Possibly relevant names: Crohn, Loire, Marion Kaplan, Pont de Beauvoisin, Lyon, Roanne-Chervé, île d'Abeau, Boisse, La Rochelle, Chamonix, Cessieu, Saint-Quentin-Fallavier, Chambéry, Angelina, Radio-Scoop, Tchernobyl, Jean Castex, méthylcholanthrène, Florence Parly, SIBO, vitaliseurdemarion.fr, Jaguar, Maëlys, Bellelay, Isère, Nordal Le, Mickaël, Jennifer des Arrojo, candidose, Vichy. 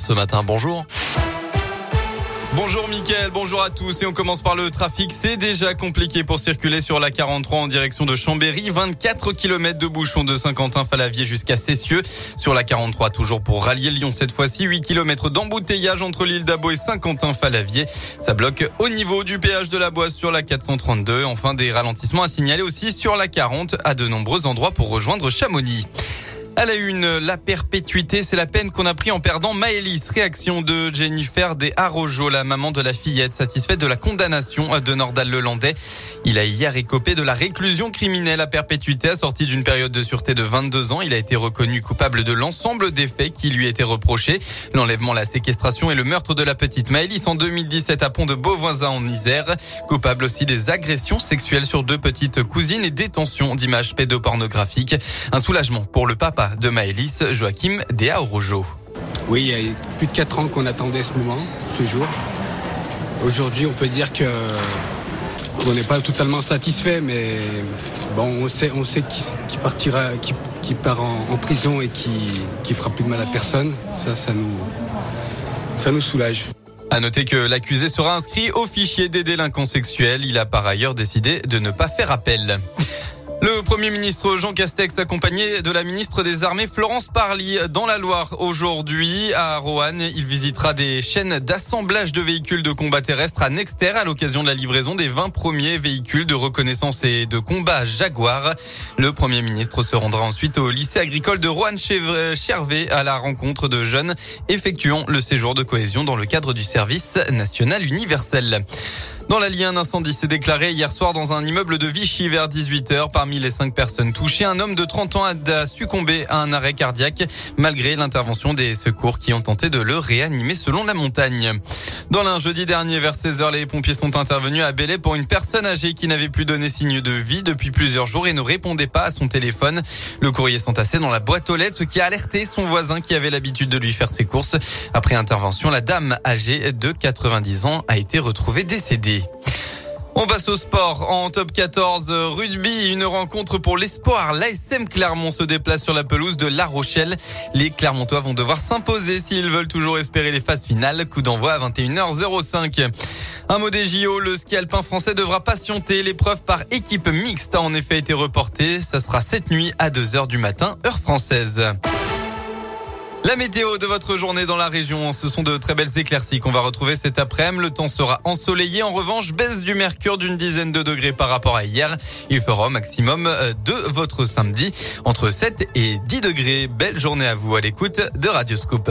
Ce matin, bonjour. Bonjour Mickaël, bonjour à tous et on commence par le trafic. C'est déjà compliqué pour circuler sur la 43 en direction de Chambéry. 24 km de bouchons de Saint-Quentin-Fallavier jusqu'à Cessieu. Sur la 43, toujours pour rallier Lyon cette fois-ci, 8 km d'embouteillage entre l'île d'Abeau et Saint-Quentin-Fallavier. Ça bloque au niveau du péage de la Boisse sur la 432. Enfin, des ralentissements à signaler aussi sur la 40 à de nombreux endroits pour rejoindre Chamonix. À la une, la perpétuité, c'est la peine qu'on a pris en perdant Maëlys. Réaction de Jennifer des Arrojo, la maman de la fillette, satisfaite de la condamnation de Nordal Le. Il a hier écopé de la réclusion criminelle à perpétuité, assortie d'une période de sûreté de 22 ans. Il a été reconnu coupable de l'ensemble des faits qui lui étaient reprochés. L'enlèvement, la séquestration et le meurtre de la petite Maëlys en 2017 à Pont de Beauvoisin en Isère. Coupable aussi des agressions sexuelles sur deux petites cousines et détention d'images pédopornographiques. Un soulagement pour le papa de Maëlys, Joachim Dea rougeau. Oui, il y a plus de 4 ans qu'on attendait ce moment, ce jour. Aujourd'hui, on peut dire qu'on n'est pas totalement satisfait, mais bon, on sait qui part en prison et qui fera plus de mal à personne. Ça nous soulage. À noter que l'accusé sera inscrit au fichier des délinquants sexuels. Il a par ailleurs décidé de ne pas faire appel. Le Premier ministre Jean Castex, accompagné de la ministre des Armées Florence Parly, dans la Loire aujourd'hui à Roanne. Il visitera des chaînes d'assemblage de véhicules de combat terrestre à Nexter à l'occasion de la livraison des 20 premiers véhicules de reconnaissance et de combat Jaguar. Le Premier ministre se rendra ensuite au lycée agricole de Roanne-Chervé à la rencontre de jeunes effectuant le séjour de cohésion dans le cadre du service national universel. Dans l'Allier, un incendie s'est déclaré hier soir dans un immeuble de Vichy vers 18h. Parmi les 5 personnes touchées, un homme de 30 ans a succombé à un arrêt cardiaque malgré l'intervention des secours qui ont tenté de le réanimer selon la montagne. Dans l'Ain, jeudi dernier vers 16h, les pompiers sont intervenus à Bellelay pour une personne âgée qui n'avait plus donné signe de vie depuis plusieurs jours et ne répondait pas à son téléphone. Le courrier s'entassait dans la boîte aux lettres, ce qui a alerté son voisin qui avait l'habitude de lui faire ses courses. Après intervention, la dame âgée de 90 ans a été retrouvée décédée. On passe au sport. En top 14, rugby, une rencontre pour l'espoir. L'ASM Clermont se déplace sur la pelouse de La Rochelle. Les Clermontois vont devoir s'imposer s'ils veulent toujours espérer les phases finales. Coup d'envoi à 21h05. Un mot des JO, le ski alpin français devra patienter. L'épreuve par équipe mixte a en effet été reportée. Ça sera cette nuit à 2h du matin, heure française. La météo de votre journée dans la région, ce sont de très belles éclaircies qu'on va retrouver cet après-midi. Le temps sera ensoleillé. En revanche, baisse du mercure d'une dizaine de degrés par rapport à hier. Il fera au maximum de votre samedi entre 7 et 10 degrés. Belle journée à vous à l'écoute de Radio-Scoop.